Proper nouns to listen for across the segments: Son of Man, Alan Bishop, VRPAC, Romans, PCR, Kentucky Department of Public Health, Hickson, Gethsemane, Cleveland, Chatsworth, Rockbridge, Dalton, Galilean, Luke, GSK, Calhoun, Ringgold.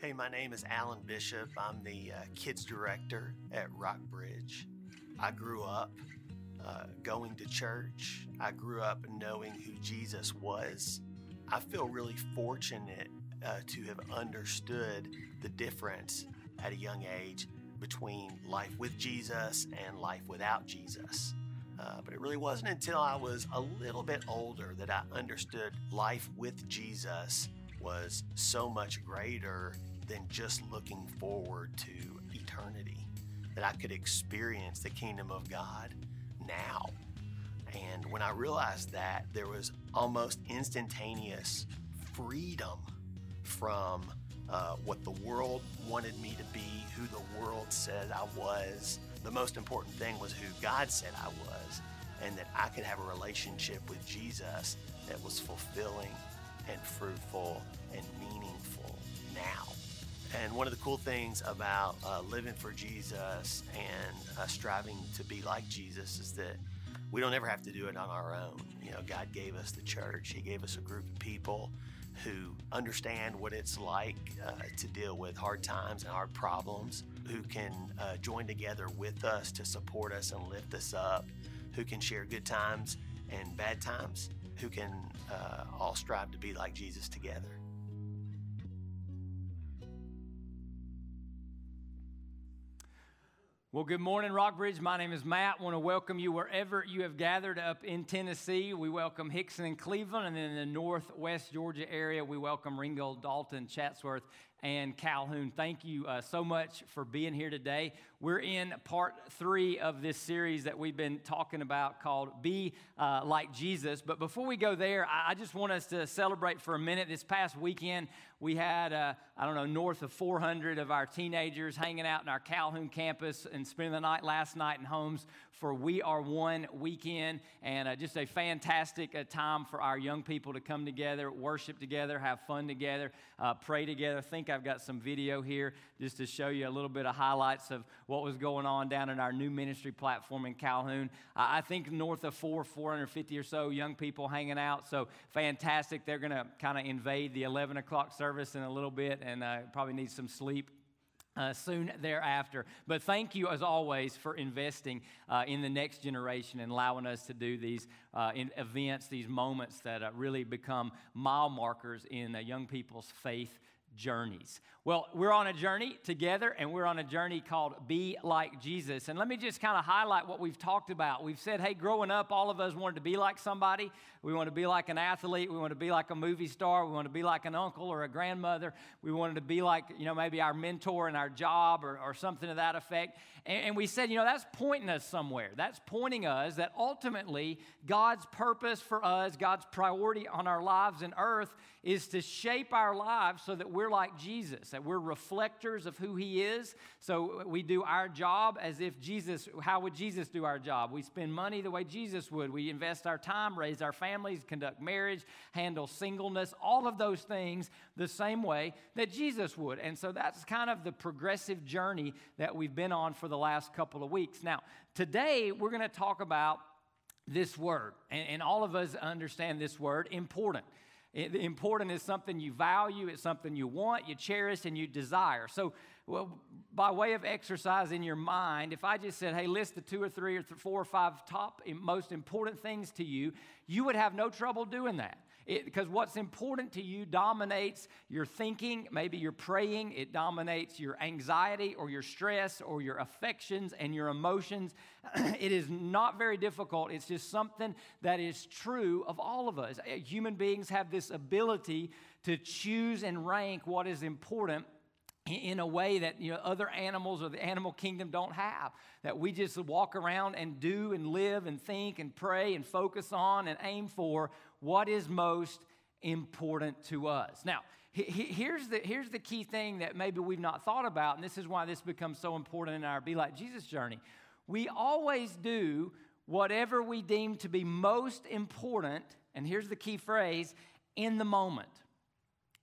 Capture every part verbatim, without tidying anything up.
Hey, my name is Alan Bishop. I'm the uh, kids director at Rockbridge. I grew up uh, going to church. I grew up knowing who Jesus was. I feel really fortunate uh, to have understood the difference at a young age between life with Jesus and life without Jesus. Uh, but it really wasn't until I was a little bit older that I understood life with Jesus was so much greater than just looking forward to eternity, that I could experience the kingdom of God now. And when I realized that, there was almost instantaneous freedom from uh, what the world wanted me to be, who the world said I was. The most important thing was who God said I was, and that I could have a relationship with Jesus that was fulfilling and fruitful and meaningful now. And one of the cool things about uh, living for Jesus and uh, striving to be like Jesus is that we don't ever have to do it on our own. You know, God gave us the church. He gave us a group of people who understand what it's like uh, to deal with hard times and hard problems, who can uh, join together with us to support us and lift us up, who can share good times and bad times, who can uh, all strive to be like Jesus together. Well, good morning, Rockbridge. My name is Matt. I want to welcome you wherever you have gathered up in Tennessee. We welcome Hickson and Cleveland, and then in the northwest Georgia area, we welcome Ringgold, Dalton, Chatsworth, and Calhoun. Thank you uh, so much for being here today. We're in part three of this series that we've been talking about called Be uh, Like Jesus. But before we go there, I, I just want us to celebrate for a minute. This past weekend, we had, uh, I don't know, north of four hundred of our teenagers hanging out in our Calhoun campus and spending the night last night in homes for We Are One weekend. And uh, just a fantastic uh, time for our young people to come together, worship together, have fun together, uh, pray together, think. I've got some video here just to show you a little bit of highlights of what was going on down in our new ministry platform in Calhoun. I think north of four, four hundred fifty or so young people hanging out, so fantastic. They're going to kind of invade the eleven o'clock service in a little bit and uh, probably need some sleep Uh, soon thereafter. But thank you, as always, for investing uh, in the next generation and allowing us to do these uh, in events, these moments that uh, really become mile markers in uh, young people's faith journeys. Well, we're on a journey together, and we're on a journey called Be Like Jesus. And let me just kind of highlight what we've talked about. We've said, hey, growing up, all of us wanted to be like somebody. We want to be like an athlete. We want to be like a movie star. We want to be like an uncle or a grandmother. We wanted to be like, you know, maybe our mentor and our job or, or something to that effect. And, and we said, you know, that's pointing us somewhere. That's pointing us that ultimately God's purpose for us, God's priority on our lives and earth is to shape our lives so that we're like Jesus, that we're reflectors of who he is. So we do our job as if Jesus, how would Jesus do our job? We spend money the way Jesus would. We invest our time, raise our families, conduct marriage, handle singleness, all of those things the same way that Jesus would. And so that's kind of the progressive journey that we've been on for the last couple of weeks. Now, today we're going to talk about this word, and, and all of us understand this word, important. It, important is something you value, it's something you want, you cherish, and you desire. So well, by way of exercise in your mind, if I just said, hey, list the two or three or th- four or five top most important things to you, you would have no trouble doing that. Because what's important to you dominates your thinking, maybe your praying, it dominates your anxiety or your stress or your affections and your emotions. It is not very difficult. It's just something that is true of all of us. Human beings have this ability to choose and rank what is important in a way that, you know, other animals or the animal kingdom don't have, that we just walk around and do and live and think and pray and focus on and aim for what is most important to us. Now, he, he, here's the here's the key thing that maybe we've not thought about, and this is why this becomes so important in our Be Like Jesus journey. We always do whatever we deem to be most important, and here's the key phrase, in the moment.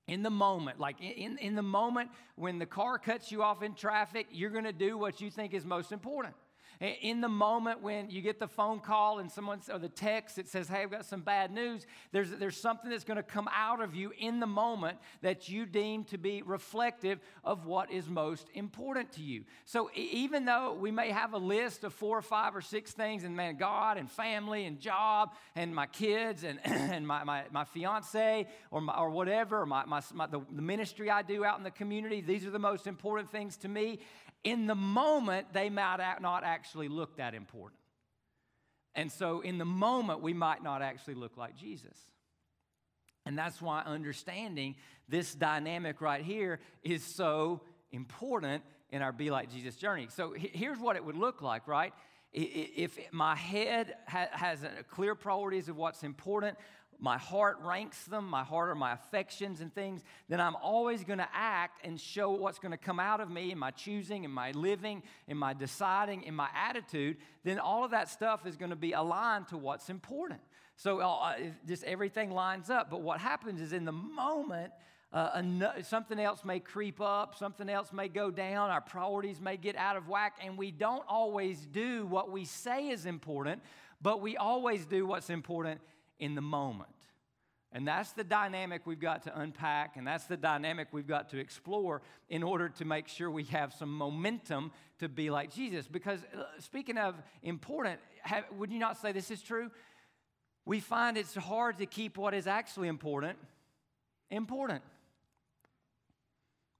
In the moment, like in, in the moment when the car cuts you off in traffic, you're going to do what you think is most important. In the moment when you get the phone call and someone or the text that says, hey, I've got some bad news, there's, there's something that's going to come out of you in the moment that you deem to be reflective of what is most important to you. So even though we may have a list of four or five or six things, and man, God and family and job and my kids and, and my, my, my fiance or, my, or whatever, or my, my, my, the, the ministry I do out in the community, these are the most important things to me. In the moment, they might not actually look that important. And so in the moment, we might not actually look like Jesus. And that's why understanding this dynamic right here is so important in our Be Like Jesus journey. So here's what it would look like, right? If my head has clear priorities of what's important, my heart ranks them, my heart or my affections and things, then I'm always going to act and show what's going to come out of me in my choosing, in my living, in my deciding, in my attitude. Then all of that stuff is going to be aligned to what's important. So uh, just everything lines up. But what happens is in the moment, Uh, something else may creep up, something else may go down, our priorities may get out of whack, and we don't always do what we say is important, but we always do what's important in the moment. And that's the dynamic we've got to unpack, and that's the dynamic we've got to explore in order to make sure we have some momentum to be like Jesus. Because speaking of important, have, would you not say this is true? We find it's hard to keep what is actually important important.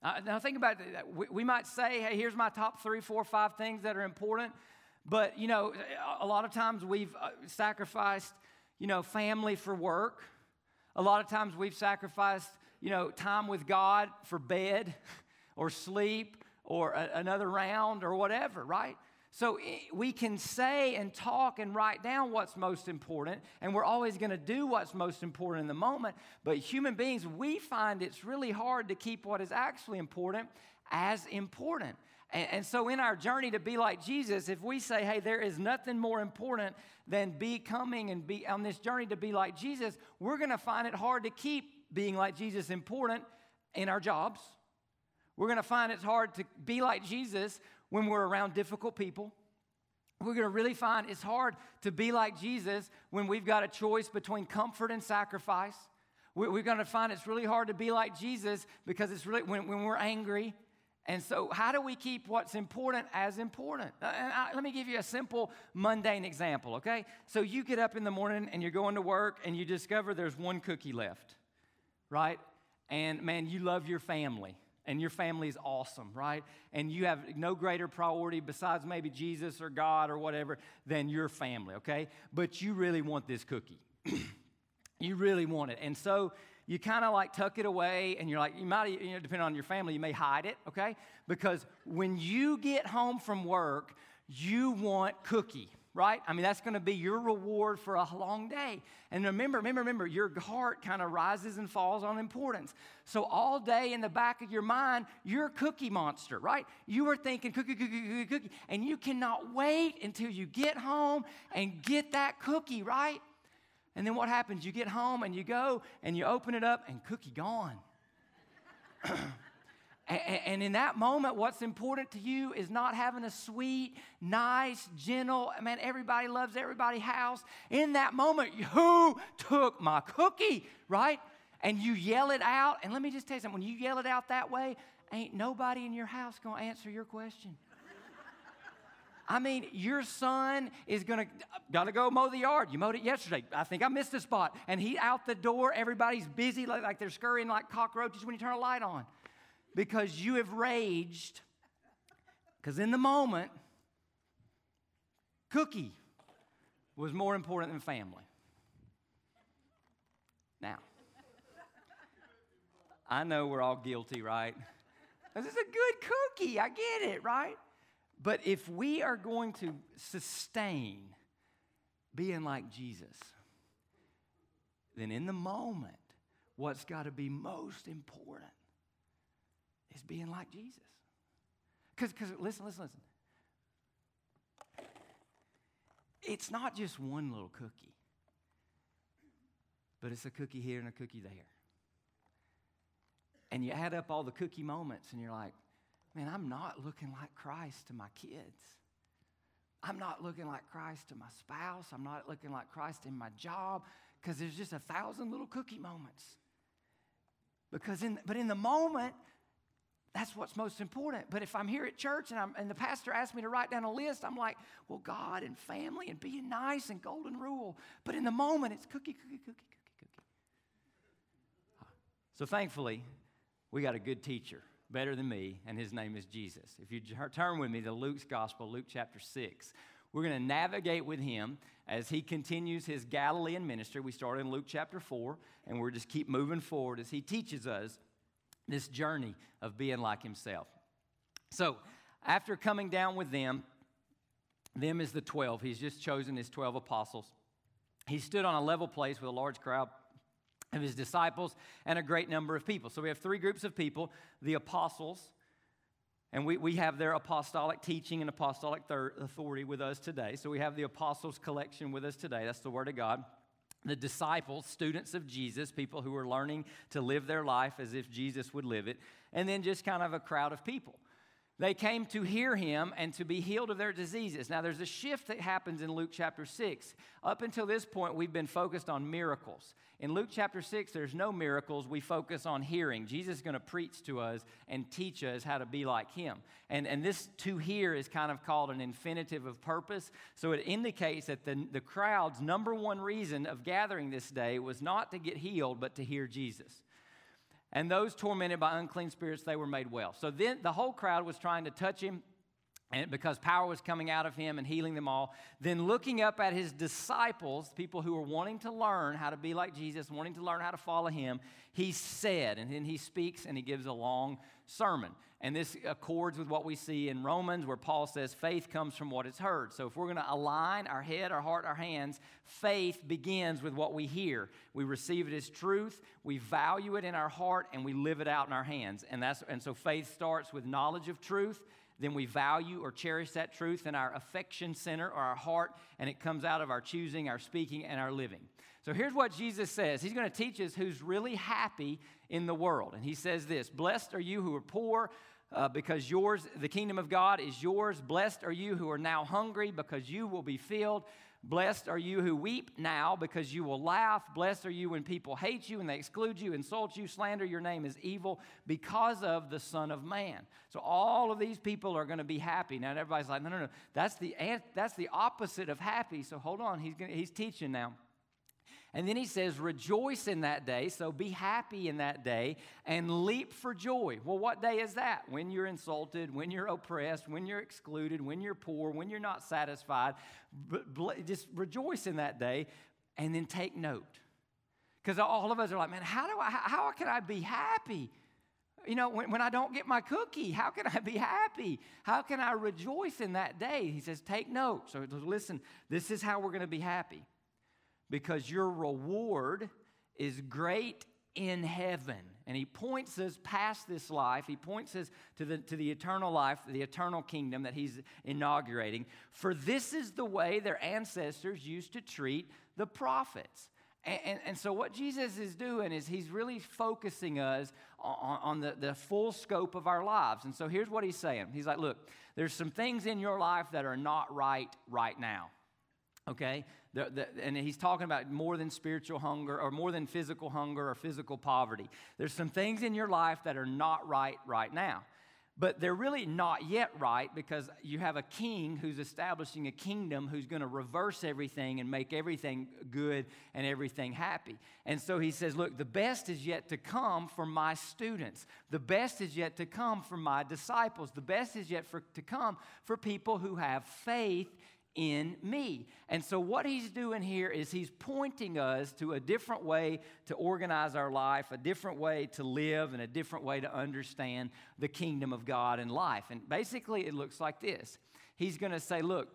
Uh, now think about it. We, we might say, hey, here's my top three, four, five things that are important. But, you know, a lot of times we've sacrificed, you know, family for work. A lot of times we've sacrificed, you know, time with God for bed or sleep or a, another round or whatever, right? So we can say and talk and write down what's most important, and we're always going to do what's most important in the moment. But human beings, we find it's really hard to keep what is actually important as important. And, and so in our journey to be like Jesus, if we say, hey, there is nothing more important than becoming and be on this journey to be like Jesus, we're going to find it hard to keep being like Jesus important in our jobs. We're going to find it's hard to be like Jesus when we're around difficult people. We're going to really find it's hard to be like Jesus when we've got a choice between comfort and sacrifice. We're going to find it's really hard to be like Jesus because it's really when, when we're angry. And so how do we keep what's important as important? And I, let me give you a simple, mundane example, okay? So you get up in the morning and you're going to work and you discover there's one cookie left, right? And, man, you love your family. And your family is awesome, right? And you have no greater priority besides maybe Jesus or God or whatever than your family, okay? But you really want this cookie. You really want it. And so you kind of like tuck it away, and you're like, you might, you know, depending on your family, you may hide it, okay? Because when you get home from work, you want cookie, right? I mean, that's going to be your reward for a long day. And remember, remember, remember, your heart kind of rises and falls on importance. So all day in the back of your mind, you're a cookie monster, right? You were thinking cookie, cookie, cookie, cookie, and you cannot wait until you get home and get that cookie, right? And then what happens? You get home and you go and you open it up and cookie gone. And in that moment, what's important to you is not having a sweet, nice, gentle, man, everybody loves everybody house. In that moment, who took my cookie, right? And you yell it out. And let me just tell you something. When you yell it out that way, ain't nobody in your house going to answer your question. I mean, your son is going to, got to go mow the yard. You mowed it yesterday. I think I missed a spot. And he out the door. Everybody's busy like, like they're scurrying like cockroaches when you turn a light on. Because you have raged, because in the moment, cookie was more important than family. Now, I know we're all guilty, right? This is a good cookie, I get it, right? But if we are going to sustain being like Jesus, then in the moment, what's got to be most important is being like Jesus. Because, listen, listen, listen. It's not just one little cookie, but it's a cookie here and a cookie there. And you add up all the cookie moments, and you're like, man, I'm not looking like Christ to my kids. I'm not looking like Christ to my spouse. I'm not looking like Christ in my job, because there's just a thousand little cookie moments. Because in, but in the moment, that's what's most important. But if I'm here at church and, I'm, and the pastor asked me to write down a list, I'm like, well, God and family and being nice and golden rule. But in the moment, it's cookie, cookie, cookie, cookie, cookie. So thankfully, we got a good teacher, better than me, and his name is Jesus. If you turn with me to Luke's gospel, Luke chapter six, we're going to navigate with him as he continues his Galilean ministry. We started in Luke chapter four, and we'll just keep moving forward as he teaches us this journey of being like himself. So after coming down with them, them is the twelve. He's just chosen his twelve apostles. He stood on a level place with a large crowd of his disciples and a great number of people. So we have three groups of people, the apostles, and we, we have their apostolic teaching and apostolic authority with us today. So we have the apostles' collection with us today. That's the Word of God. The disciples, students of Jesus, people who are learning to live their life as if Jesus would live it, and then just kind of a crowd of people. They came to hear him and to be healed of their diseases. Now, there's a shift that happens in Luke chapter six. Up until this point, we've been focused on miracles. In Luke chapter six, there's no miracles. We focus on hearing. Jesus is going to preach to us and teach us how to be like him. And, and this to hear is kind of called an infinitive of purpose. So it indicates that the, the crowd's number one reason of gathering this day was not to get healed, but to hear Jesus. And those tormented by unclean spirits, they were made well. So then the whole crowd was trying to touch him, and because power was coming out of him and healing them all. Then looking up at his disciples, people who were wanting to learn how to be like Jesus, wanting to learn how to follow him, he said, and then he speaks and he gives a long sermon. And this accords with what we see in Romans, where Paul says faith comes from what is heard. So if we're going to align our head, our heart, our hands, faith begins with what we hear. We receive it as truth, we value it in our heart, and we live it out in our hands. And that's and so faith starts with knowledge of truth. Then we value or cherish that truth in our affection center or our heart, and it comes out of our choosing, our speaking, and our living. So here's what Jesus says. He's going to teach us who's really happy in the world. And he says this, "Blessed are you who are poor, uh, because yours, the kingdom of God is yours. Blessed are you who are now hungry, because you will be filled. Blessed are you who weep now, because you will laugh. Blessed are you when people hate you and they exclude you, insult you, slander your name as evil because of the Son of Man." So all of these people are going to be happy. Now everybody's like, no, no, no, that's the, that's the opposite of happy. So hold on, he's, gonna, he's teaching now. And then he says, rejoice in that day, so be happy in that day, and leap for joy. Well, what day is that? When you're insulted, when you're oppressed, when you're excluded, when you're poor, when you're not satisfied. Just rejoice in that day, and then take note. Because all of us are like, man, how do I, how can I be happy? You know, when, when I don't get my cookie, how can I be happy? How can I rejoice in that day? He says, take note. So listen, this is how we're going to be happy. Because your reward is great in heaven. And he points us past this life. He points us to the, to the eternal life, the eternal kingdom that he's inaugurating. For this is the way their ancestors used to treat the prophets. And, and, and so what Jesus is doing is he's really focusing us on, on the, the full scope of our lives. And so here's what he's saying. He's like, look, there's some things in your life that are not right right now. Okay, the, the, and he's talking about more than spiritual hunger or more than physical hunger or physical poverty. There's some things in your life that are not right right now, but they're really not yet right because you have a king who's establishing a kingdom who's going to reverse everything and make everything good and everything happy. And so he says, look, the best is yet to come for my students. The best is yet to come for my disciples. The best is yet for, to come for people who have faith in me. And so what he's doing here is he's pointing us to a different way to organize our life, a different way to live, and a different way to understand the kingdom of God and life. And basically it looks like this. He's going to say, look,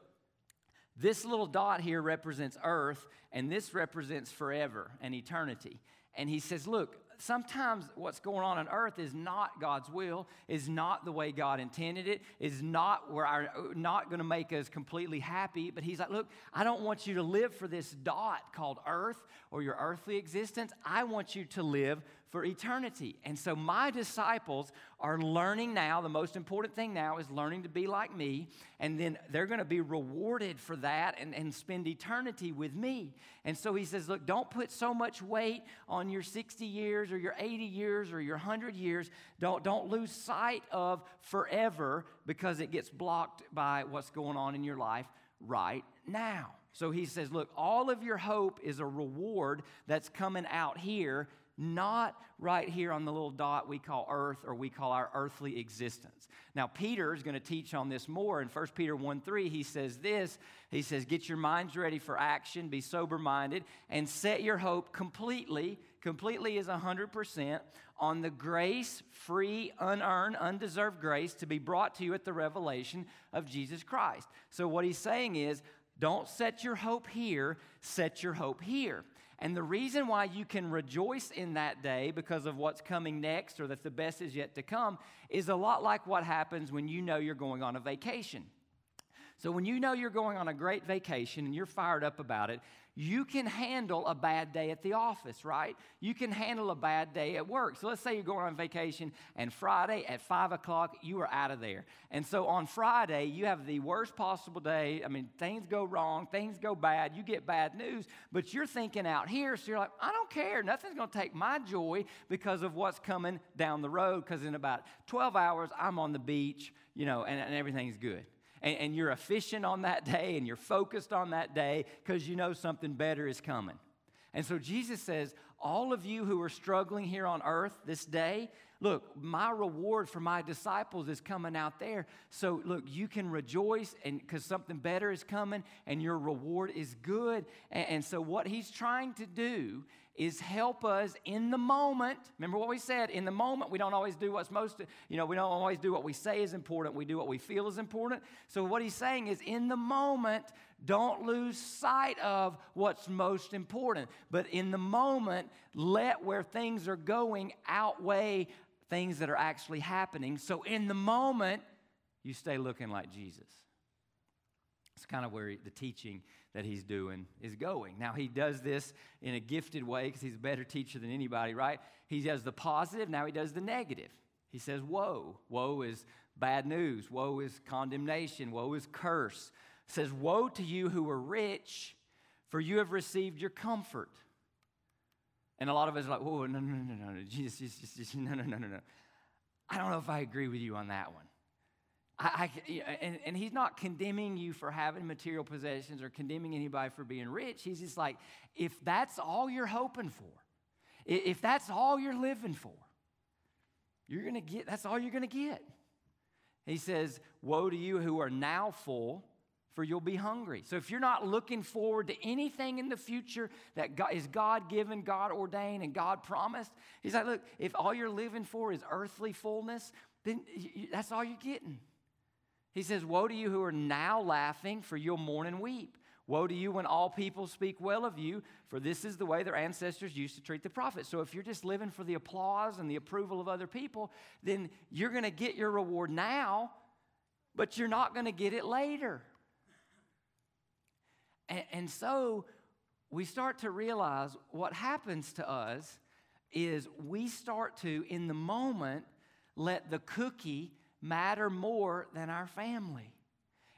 this little dot here represents earth, and this represents forever and eternity. And he says, look, sometimes what's going on on earth is not God's will, is not the way God intended it, is not where our, not going to make us completely happy. But he's like, look, I don't want you to live for this dot called earth or your earthly existence. I want you to live for eternity. And so my disciples are learning now, the most important thing now is learning to be like me, and then they're going to be rewarded for that and, and spend eternity with me. And so he says, look, don't put so much weight on your sixty years or your eighty years or your one hundred years. Don't, don't lose sight of forever because it gets blocked by what's going on in your life right now. So he says, look, all of your hope is a reward that's coming out here, not right here on the little dot we call earth or we call our earthly existence. Now, Peter is going to teach on this more. In First Peter one three, he says this. He says, get your minds ready for action, be sober-minded, and set your hope completely, completely is one hundred percent, on the grace, free, unearned, undeserved grace to be brought to you at the revelation of Jesus Christ. So what he's saying is, don't set your hope here, set your hope here. And the reason why you can rejoice in that day because of what's coming next or that the best is yet to come is a lot like what happens when you know you're going on a vacation. So when you know you're going on a great vacation and you're fired up about it, you can handle a bad day at the office, right? You can handle a bad day at work. So let's say you're going on vacation, and Friday at five o'clock, you are out of there. And so on Friday, you have the worst possible day. I mean, things go wrong. Things go bad. You get bad news. But you're thinking out here, so you're like, I don't care. Nothing's going to take my joy because of what's coming down the road, because in about twelve hours, I'm on the beach, you know, and, and everything's good. And you're efficient on that day, and you're focused on that day because you know something better is coming. And so Jesus says, all of you who are struggling here on earth this day, look, my reward for my disciples is coming out there. So, look, you can rejoice and because something better is coming, and your reward is good. And, and so what he's trying to do is help us in the moment. Remember what we said, in the moment, we don't always do what's most, you know, we don't always do what we say is important. We do what we feel is important. So what he's saying is in the moment, don't lose sight of what's most important. But in the moment, let where things are going outweigh things that are actually happening. So in the moment, you stay looking like Jesus. It's kind of where the teaching that he's doing is going. Now, he does this in a gifted way because he's a better teacher than anybody, right? He does the positive. Now he does the negative. He says, woe. Woe is bad news. Woe is condemnation. Woe is curse. It says, woe to you who are rich, for you have received your comfort. And a lot of us are like, whoa, no, no, no, no, no, Jesus, Jesus, Jesus, no, no, no, no, no. I don't know if I agree with you on that one. I, I, and, and he's not condemning you for having material possessions or condemning anybody for being rich. He's just like, if that's all you're hoping for, if that's all you're living for, you're going to get, that's all you're going to get. He says, woe to you who are now full, for you'll be hungry. So if you're not looking forward to anything in the future that God, is God-given, God-ordained, and God-promised, he's like, look, if all you're living for is earthly fullness, then you, that's all you're getting. He says, woe to you who are now laughing, for you'll mourn and weep. Woe to you when all people speak well of you, for this is the way their ancestors used to treat the prophets. So if you're just living for the applause and the approval of other people, then you're going to get your reward now, but you're not going to get it later. And, and so we start to realize what happens to us is we start to, in the moment, let the cookie matter more than our family.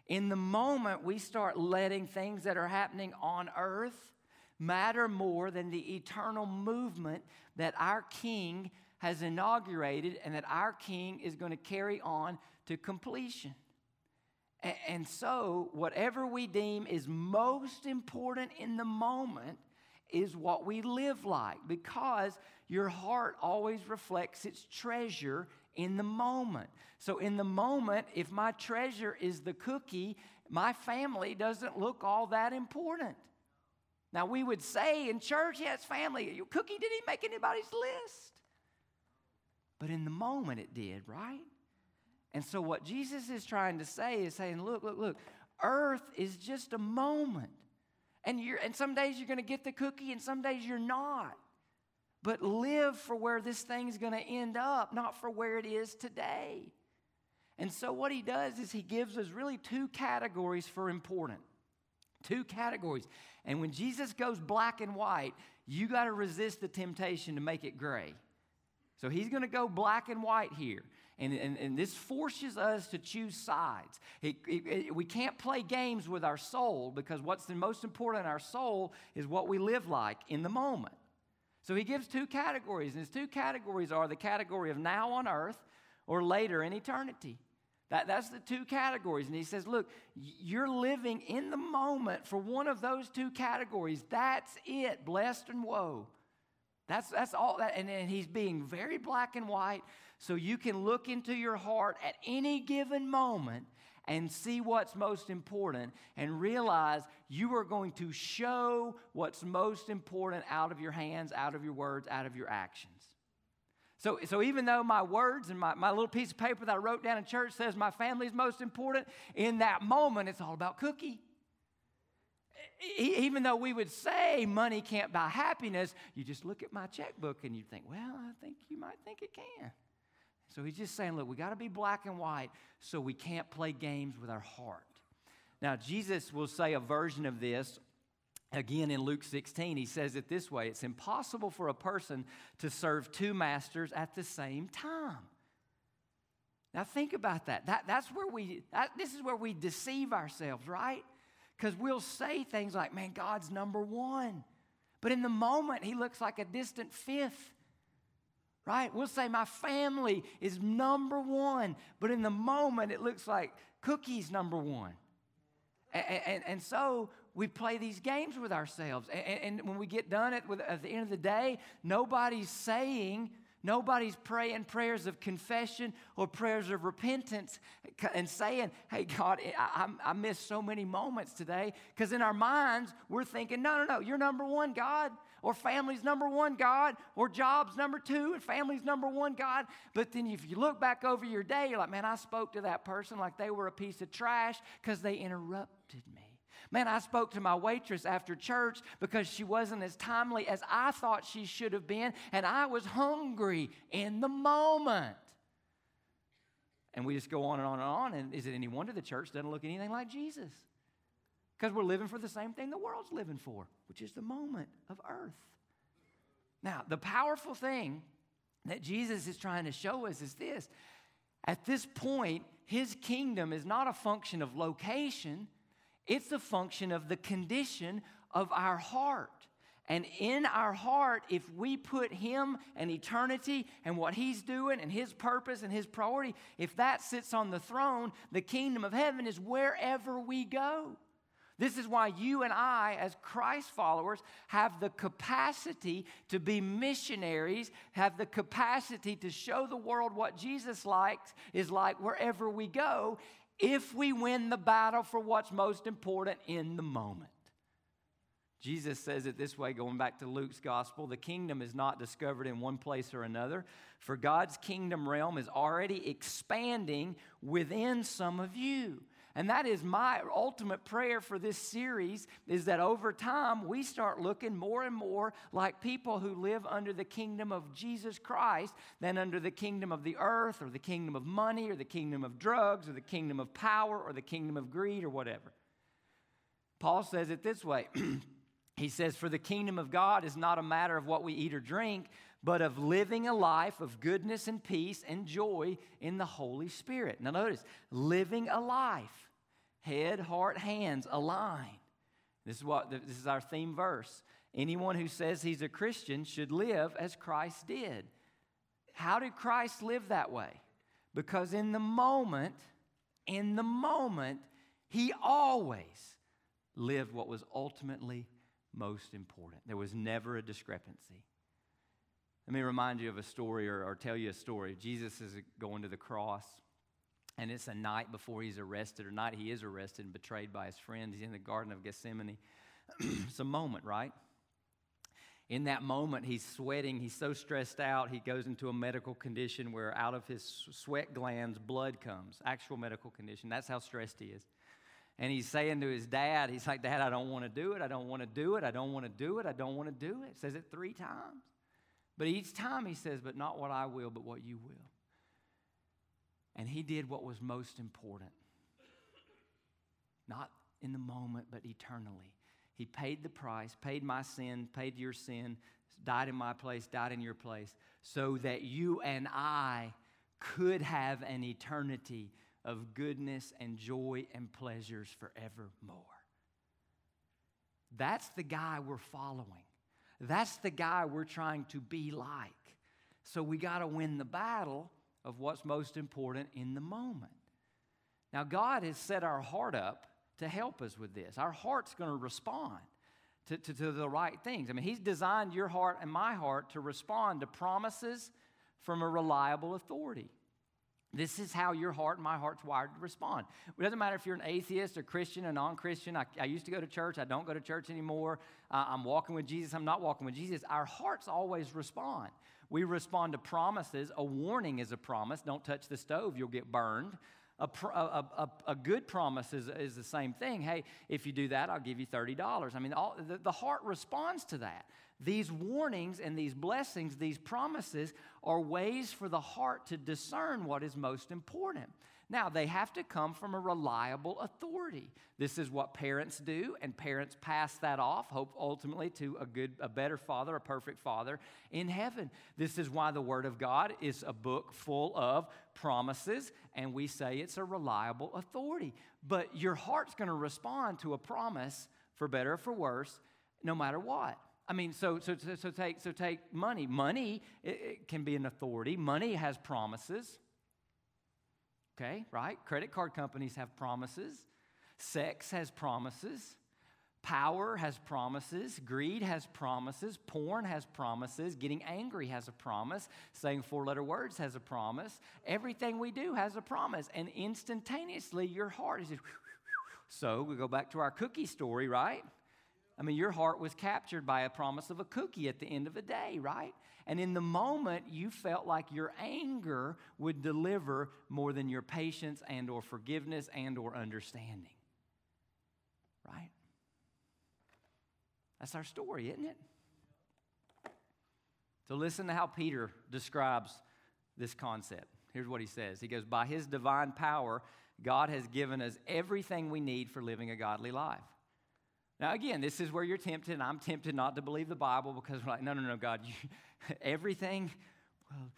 In the moment, we start letting things that are happening on earth matter more than the eternal movement that our King has inaugurated and that our King is going to carry on to completion. And so, whatever we deem is most important in the moment is what we live like, because your heart always reflects its treasure in the moment. So in the moment, if my treasure is the cookie, my family doesn't look all that important. Now we would say in church, yeah, it's family. Your cookie didn't even make anybody's list. But in the moment it did, right? And so what Jesus is trying to say is saying, look, look, look, earth is just a moment. And, you're, and some days you're going to get the cookie and some days you're not. But live for where this thing's going to end up, not for where it is today. And so what he does is he gives us really two categories for important. Two categories. And when Jesus goes black and white, you got to resist the temptation to make it gray. So he's going to go black and white here. And, and, and this forces us to choose sides. It, it, it, we can't play games with our soul, because what's the most important in our soul is what we live like in the moment. So he gives two categories, and his two categories are the category of now on earth or later in eternity. That, that's the two categories. And he says, look, you're living in the moment for one of those two categories. That's it, blessed and woe. That's, that's all that, and, and he's being very black and white, so you can look into your heart at any given moment and see what's most important and realize you are going to show what's most important out of your hands, out of your words, out of your actions. So, so even though my words and my, my little piece of paper that I wrote down in church says my family is most important, in that moment it's all about cookie. Even though we would say money can't buy happiness, you just look at my checkbook and you think, well, I think you might think it can. So he's just saying, look, we got to be black and white so we can't play games with our heart. Now, Jesus will say a version of this again in Luke sixteen. He says it this way: it's impossible for a person to serve two masters at the same time. Now, think about that. That that's where we, that, this is where we deceive ourselves, right? Because we'll say things like, man, God's number one. But in the moment, he looks like a distant fifth, right? We'll say my family is number one. But in the moment, it looks like cookies number one. And, and, and so we play these games with ourselves. And, and when we get done at, at the end of the day, nobody's saying, nobody's praying prayers of confession or prayers of repentance and saying, hey, God, I, I missed so many moments today. Because in our minds, we're thinking, no, no, no, you're number one, God, or family's number one, God, or job's number two, and family's number one, God. But then if you look back over your day, you're like, man, I spoke to that person like they were a piece of trash because they interrupted me. Man, I spoke to my waitress after church because she wasn't as timely as I thought she should have been, and I was hungry in the moment. And we just go on and on and on, and is it any wonder the church doesn't look anything like Jesus? Because we're living for the same thing the world's living for, which is the moment of earth. Now, the powerful thing that Jesus is trying to show us is this. At this point, his kingdom is not a function of location. It's a function of the condition of our heart. And in our heart, if we put him and eternity and what he's doing and his purpose and his priority, if that sits on the throne, the kingdom of heaven is wherever we go. This is why you and I, as Christ followers, have the capacity to be missionaries, have the capacity to show the world what Jesus likes is like wherever we go, if we win the battle for what's most important in the moment. Jesus says it this way, going back to Luke's gospel: the kingdom is not discovered in one place or another, for God's kingdom realm is already expanding within some of you. And that is my ultimate prayer for this series, is that over time we start looking more and more like people who live under the kingdom of Jesus Christ than under the kingdom of the earth or the kingdom of money or the kingdom of drugs or the kingdom of power or the kingdom of greed or whatever. Paul says it this way. He says, for the kingdom of God is not a matter of what we eat or drink, but of living a life of goodness and peace and joy in the Holy Spirit. Now notice, living a life, head, heart, hands, align. This is what this is our theme verse. Anyone who says he's a Christian should live as Christ did. How did Christ live that way? Because in the moment, in the moment, he always lived what was ultimately most important. There was never a discrepancy. Let me remind you of a story or, or tell you a story. Jesus is going to the cross, and it's a night before he's arrested, or night he is arrested and betrayed by his friends. He's in the Garden of Gethsemane. It's a moment, right? In that moment, he's sweating. He's so stressed out, he goes into a medical condition where out of his sweat glands, blood comes. Actual medical condition. That's how stressed he is. And he's saying to his dad, he's like, Dad, I don't want to do it. I don't want to do it. I don't want to do it. I don't want to do it. Says it three times. But each time he says, but not what I will, but what you will. And he did what was most important. Not in the moment, but eternally. He paid the price, paid my sin, paid your sin, died in my place, died in your place, so that you and I could have an eternity of goodness and joy and pleasures forevermore. That's the guy we're following. That's the guy we're trying to be like. So we got to win the battle of what's most important in the moment. Now, God has set our heart up to help us with this. Our heart's going to respond to, to, to the right things. I mean, He's designed your heart and my heart to respond to promises from a reliable authority. This is how your heart and my heart's wired to respond. It doesn't matter if you're an atheist, a Christian, a non-Christian. I, I used to go to church. I don't go to church anymore. Uh, I'm walking with Jesus. I'm not walking with Jesus. Our hearts always respond. We respond to promises. A warning is a promise. Don't touch the stove. You'll get burned. A, a, a, a good promise is, is the same thing. Hey, if you do that, I'll give you thirty dollars. I mean, all, the, the heart responds to that. These warnings and these blessings, these promises, are ways for the heart to discern what is most important. Now, they have to come from a reliable authority. This is what parents do, and parents pass that off, hope ultimately to a good, a better father, a perfect father in heaven. This is why the Word of God is a book full of promises, and we say it's a reliable authority. But your heart's going to respond to a promise, for better or for worse, no matter what. I mean, so so so take so take money. Money it, it can be an authority. Money has promises. Okay, right? Credit card companies have promises. Sex has promises. Power has promises. Greed has promises. Porn has promises. Getting angry has a promise. Saying four-letter words has a promise. Everything we do has a promise. And instantaneously, your heart is just... So we go back to our cookie story, right? I mean, your heart was captured by a promise of a cookie at the end of the day, right? And in the moment, you felt like your anger would deliver more than your patience and or forgiveness and or understanding, right? That's our story, isn't it? So listen to how Peter describes this concept. Here's what he says. He goes, by His divine power, God has given us everything we need for living a godly life. Now, again, this is where you're tempted, and I'm tempted not to believe the Bible because we're like, no, no, no, God, you, everything, well,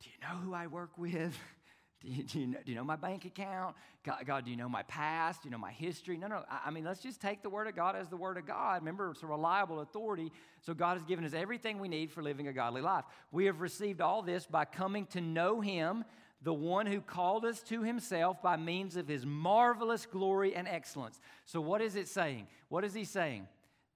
do you know who I work with? Do you, do you, know, do you know my bank account? God, God, do you know my past? Do you know my history? No, no, I, I mean, let's just take the Word of God as the Word of God. Remember, it's a reliable authority, so God has given us everything we need for living a godly life. We have received all this by coming to know Him, the one who called us to Himself by means of His marvelous glory and excellence. So what is it saying? What is he saying?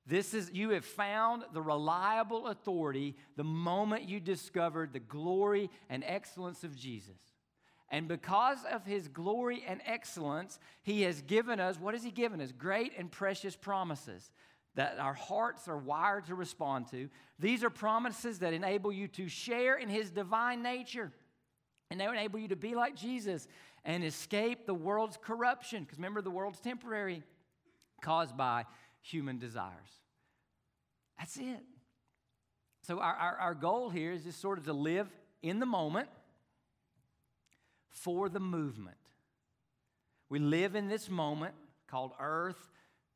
This is, you have found the reliable authority the moment you discovered the glory and excellence of Jesus. And because of His glory and excellence, He has given us, what has He given us? Great and precious promises that our hearts are wired to respond to. These are promises that enable you to share in His divine nature. And they enable you to be like Jesus and escape the world's corruption. Because remember, the world's temporary, caused by human desires. That's it. So our, our, our goal here is just sort of to live in the moment for the movement. We live in this moment called earth,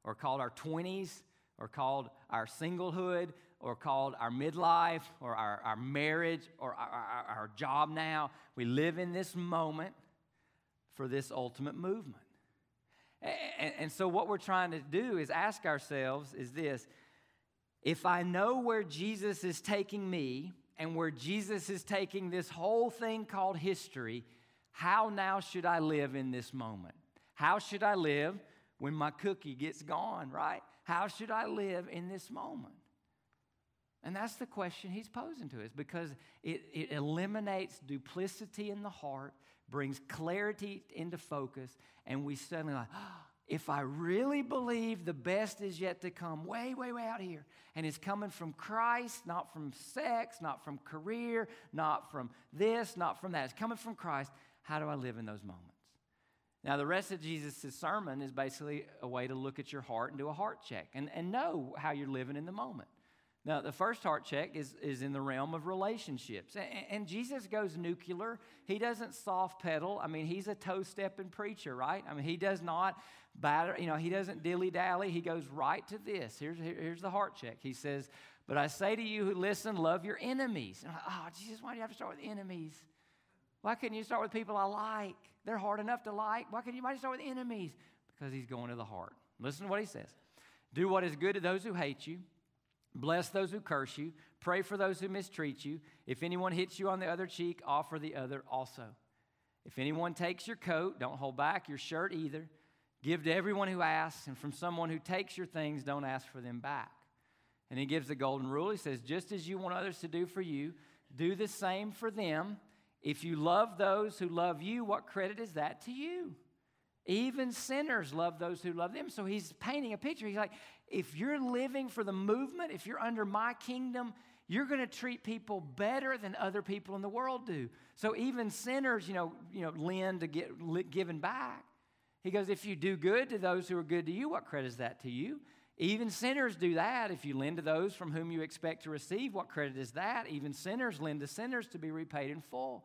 or called our twenties, or called our singlehood, or called our midlife, or our, our marriage, or our, our, our job now. We live in this moment for this ultimate movement. And, and so what we're trying to do is ask ourselves is this: if I know where Jesus is taking me and where Jesus is taking this whole thing called history, how now should I live in this moment? How should I live when my cookie gets gone, right? How should I live in this moment? And that's the question he's posing to us, because it, it eliminates duplicity in the heart, brings clarity into focus, and we suddenly like, oh, if I really believe the best is yet to come, way, way, way out here, and it's coming from Christ, not from sex, not from career, not from this, not from that. It's coming from Christ. How do I live in those moments? Now, the rest of Jesus' sermon is basically a way to look at your heart and do a heart check and, and know how you're living in the moment. Now, the first heart check is, is in the realm of relationships. And, and Jesus goes nuclear. He doesn't soft pedal. I mean, he's a toe-stepping preacher, right? I mean, he does not batter, you know, he doesn't dilly-dally. He goes right to this. Here's, here's the heart check. He says, but I say to you who listen, love your enemies. And I'm like, oh, Jesus, why do you have to start with enemies? Why couldn't you start with people I like? They're hard enough to like. Why couldn't you might start with enemies? Because he's going to the heart. Listen to what he says. Do what is good to those who hate you. Bless those who curse you. Pray for those who mistreat you. If anyone hits you on the other cheek, offer the other also. If anyone takes your coat, don't hold back your shirt either. Give to everyone who asks, and from someone who takes your things, don't ask for them back. And he gives the golden rule. He says, just as you want others to do for you, do the same for them. If you love those who love you, what credit is that to you? Even sinners love those who love them. So he's painting a picture. He's like, if you're living for the movement, if you're under my kingdom, you're going to treat people better than other people in the world do. So even sinners, you know, you know, lend to get given back. He goes, if you do good to those who are good to you, what credit is that to you? Even sinners do that. If you lend to those from whom you expect to receive, what credit is that? Even sinners lend to sinners to be repaid in full.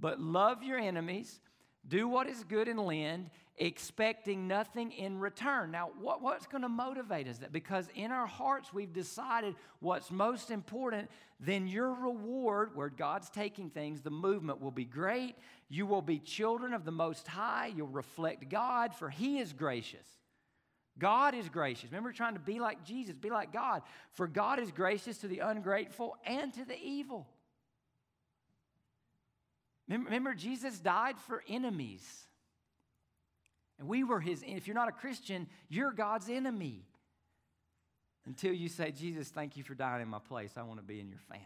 But love your enemies. Do what is good and lend, expecting nothing in return. Now, what, what's going to motivate us? That because in our hearts we've decided what's most important, then your reward, where God's taking things, the movement will be great. You will be children of the Most High. You'll reflect God, for He is gracious. God is gracious. Remember, trying to be like Jesus, be like God. For God is gracious to the ungrateful and to the evil. Remember, Jesus died for enemies. And we were his, if you're not a Christian, you're God's enemy. Until you say, Jesus, thank you for dying in my place. I want to be in your family.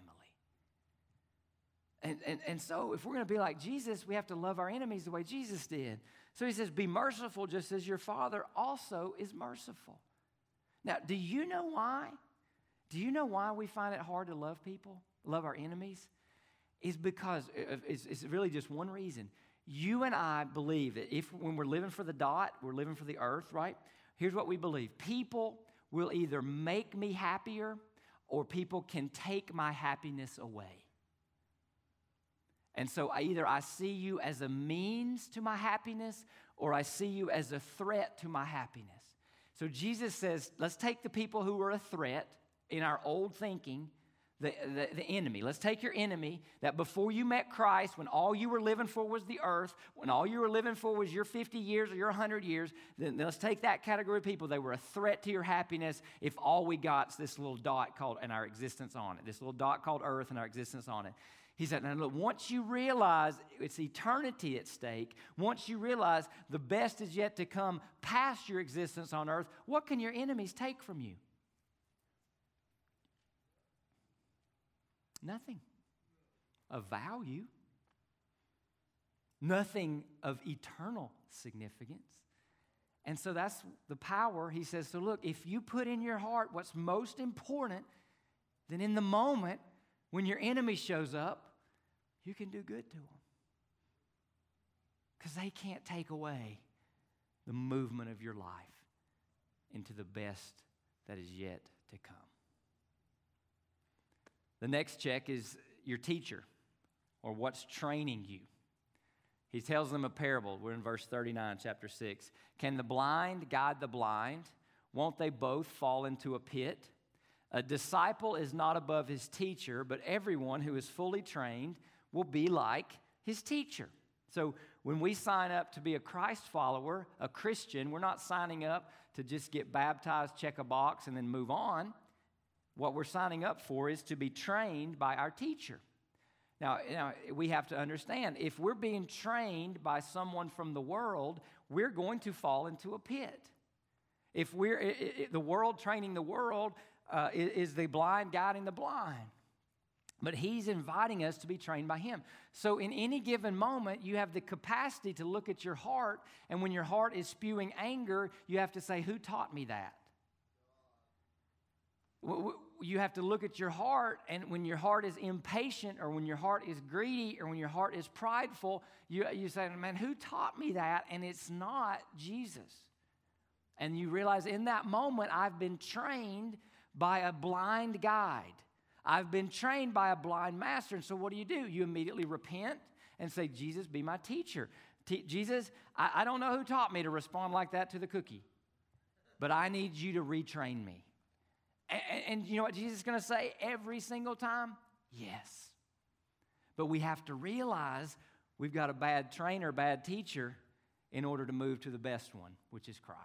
And, and, and so if we're going to be like Jesus, we have to love our enemies the way Jesus did. So he says, be merciful just as your Father also is merciful. Now, do you know why? Do you know why we find it hard to love people, love our enemies? Is because it's really just one reason. You and I believe that if when we're living for the dot, we're living for the earth, right? Here's what we believe. People will either make me happier or people can take my happiness away. And so either I see you as a means to my happiness or I see you as a threat to my happiness. So Jesus says, let's take the people who are a threat in our old thinking. The, the, the enemy. Let's take your enemy that before you met Christ, when all you were living for was the earth, when all you were living for was your fifty years or your one hundred years, then let's take that category of people. They were a threat to your happiness if all we got is this little dot called, and our existence on it, this little dot called earth and our existence on it. He said, now look, once you realize it's eternity at stake, once you realize the best is yet to come past your existence on earth, what can your enemies take from you? Nothing of value, nothing of eternal significance. And so that's the power. He says, so look, if you put in your heart what's most important, then in the moment when your enemy shows up, you can do good to them. Because they can't take away the movement of your life into the best that is yet to come. The next check is your teacher, or what's training you. He tells them a parable. We're in verse thirty-nine, chapter six. Can the blind guide the blind? Won't they both fall into a pit? A disciple is not above his teacher, but everyone who is fully trained will be like his teacher. So when we sign up to be a Christ follower, a Christian, we're not signing up to just get baptized, check a box, and then move on. What we're signing up for is to be trained by our teacher. Now, you know, we have to understand, if we're being trained by someone from the world, we're going to fall into a pit. If we're it, it, the world training the world, uh, is the blind guiding the blind. But he's inviting us to be trained by him. So in any given moment, you have the capacity to look at your heart, and when your heart is spewing anger, you have to say, who taught me that? You have to look at your heart, and when your heart is impatient or when your heart is greedy or when your heart is prideful, you, you say, man, who taught me that? And it's not Jesus. And you realize in that moment, I've been trained by a blind guide. I've been trained by a blind master. And so what do you do? You immediately repent and say, Jesus, be my teacher. Te- Jesus, I, I don't know who taught me to respond like that to the cookie, but I need you to retrain me. And, and, and you know what Jesus is going to say every single time? Yes. But we have to realize we've got a bad trainer, bad teacher, in order to move to the best one, which is Christ.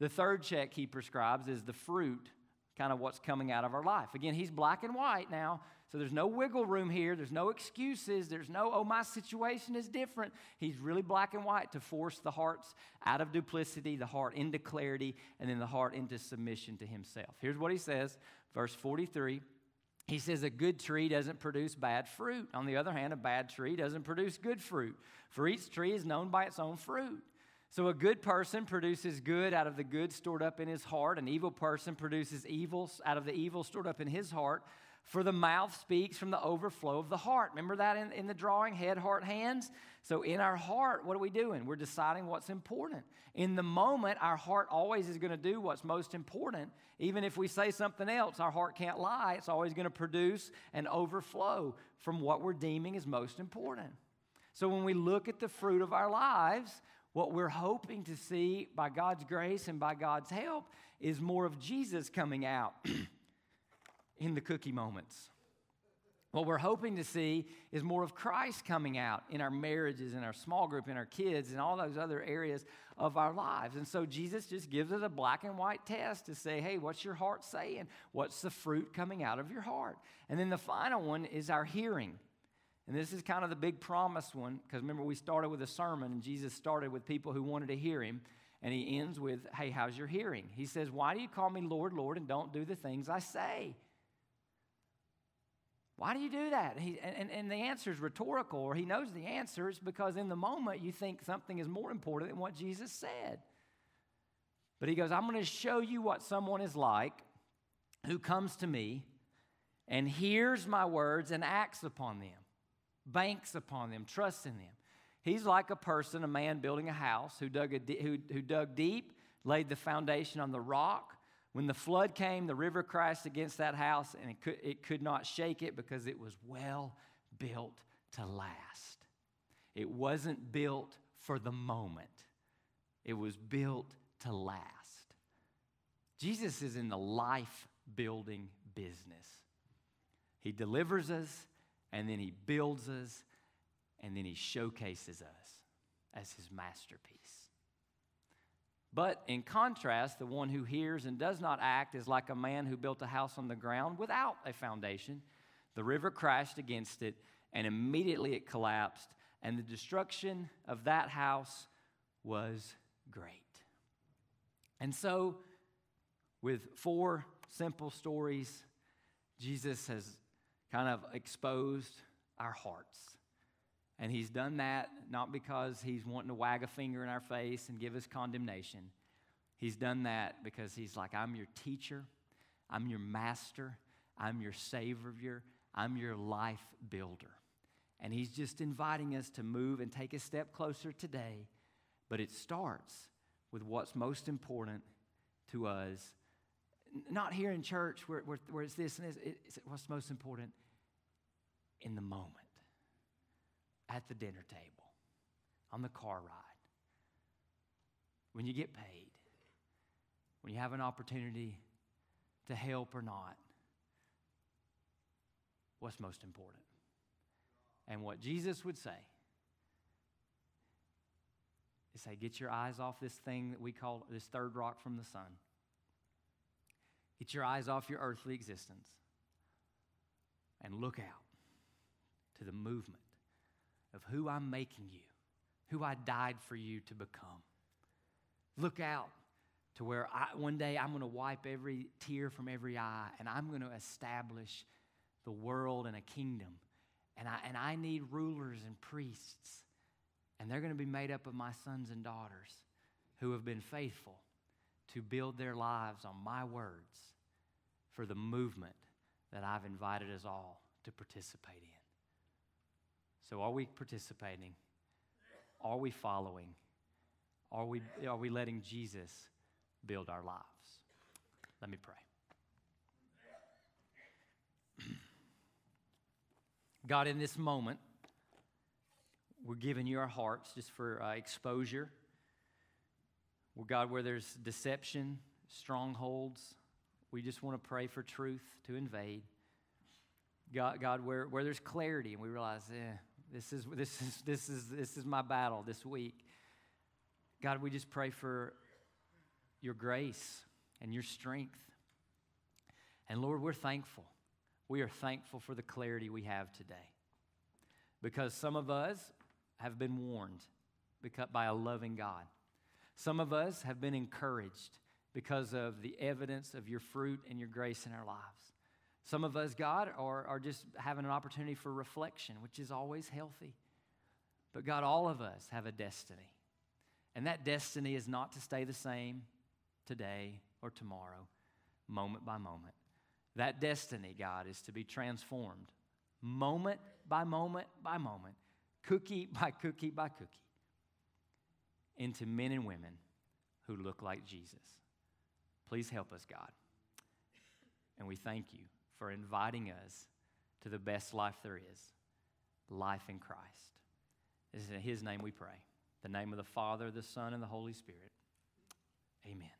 The third check he prescribes is the fruit, kind of what's coming out of our life. Again, he's black and white now, so there's no wiggle room here. There's no excuses. There's no, oh, my situation is different. He's really black and white to force the hearts out of duplicity, the heart into clarity, and then the heart into submission to himself. Here's what he says, verse forty-three. He says, a good tree doesn't produce bad fruit. On the other hand, a bad tree doesn't produce good fruit. For each tree is known by its own fruit. So a good person produces good out of the good stored up in his heart. An evil person produces evil out of the evil stored up in his heart. For the mouth speaks from the overflow of the heart. Remember that in, in the drawing, head, heart, hands? So in our heart, what are we doing? We're deciding what's important. In the moment, our heart always is going to do what's most important. Even if we say something else, our heart can't lie. It's always going to produce an overflow from what we're deeming is most important. So when we look at the fruit of our lives, what we're hoping to see by God's grace and by God's help is more of Jesus coming out. In the cookie moments. What we're hoping to see is more of Christ coming out in our marriages, in our small group, in our kids, and all those other areas of our lives. And so Jesus just gives us a black and white test to say, hey, what's your heart saying? What's the fruit coming out of your heart? And then the final one is our hearing. And this is kind of the big promise one, because remember we started with a sermon, and Jesus started with people who wanted to hear him, and he ends with, hey, how's your hearing? He says, why do you call me Lord, Lord, and don't do the things I say? Why do you do that? He, and, and the answer is rhetorical, or he knows the answer is because in the moment you think something is more important than what Jesus said. But he goes, I'm going to show you what someone is like who comes to me and hears my words and acts upon them, banks upon them, trusts in them. He's like a person, a man building a house who dug, a, who, who dug deep, laid the foundation on the rock. When the flood came, the river crashed against that house, and it could, it could not shake it because it was well built to last. It wasn't built for the moment. It was built to last. Jesus is in the life-building business. He delivers us, and then he builds us, and then he showcases us as his masterpiece. But in contrast, the one who hears and does not act is like a man who built a house on the ground without a foundation. The river crashed against it, and immediately it collapsed, and the destruction of that house was great. And so, with four simple stories, Jesus has kind of exposed our hearts. And he's done that not because he's wanting to wag a finger in our face and give us condemnation. He's done that because he's like, I'm your teacher, I'm your master, I'm your savior, I'm your life builder. And he's just inviting us to move and take a step closer today. But it starts with what's most important to us. Not here in church where, where, where it's this and this. It's what's most important in the moment. At the dinner table, on the car ride, when you get paid, when you have an opportunity to help or not, what's most important? And what Jesus would say is, say, get your eyes off this thing that we call this third rock from the sun. Get your eyes off your earthly existence and look out to the movement of who I'm making you, who I died for you to become. Look out to where I, one day I'm going to wipe every tear from every eye, and I'm going to establish the world and a kingdom. And I, and I need rulers and priests, and they're going to be made up of my sons and daughters who have been faithful to build their lives on my words for the movement that I've invited us all to participate in. So are we participating? Are we following? Are we, are we letting Jesus build our lives? Let me pray. God, in this moment, we're giving you our hearts just for uh, exposure. Well, God, where there's deception, strongholds, we just want to pray for truth to invade. God, God, where, where there's clarity and we realize, eh, this is this is this is this is my battle this week. God, we just pray for your grace and your strength. And Lord, we're thankful. We are thankful for the clarity we have today. Because some of us have been warned by a loving God. Some of us have been encouraged because of the evidence of your fruit and your grace in our lives. Some of us, God, are, are just having an opportunity for reflection, which is always healthy. But God, all of us have a destiny. And that destiny is not to stay the same today or tomorrow, moment by moment. That destiny, God, is to be transformed moment by moment by moment, cookie by cookie by cookie, into men and women who look like Jesus. Please help us, God. And we thank you for inviting us to the best life there is, life in Christ. It's in His name we pray. The name of the Father, the Son, and the Holy Spirit. Amen.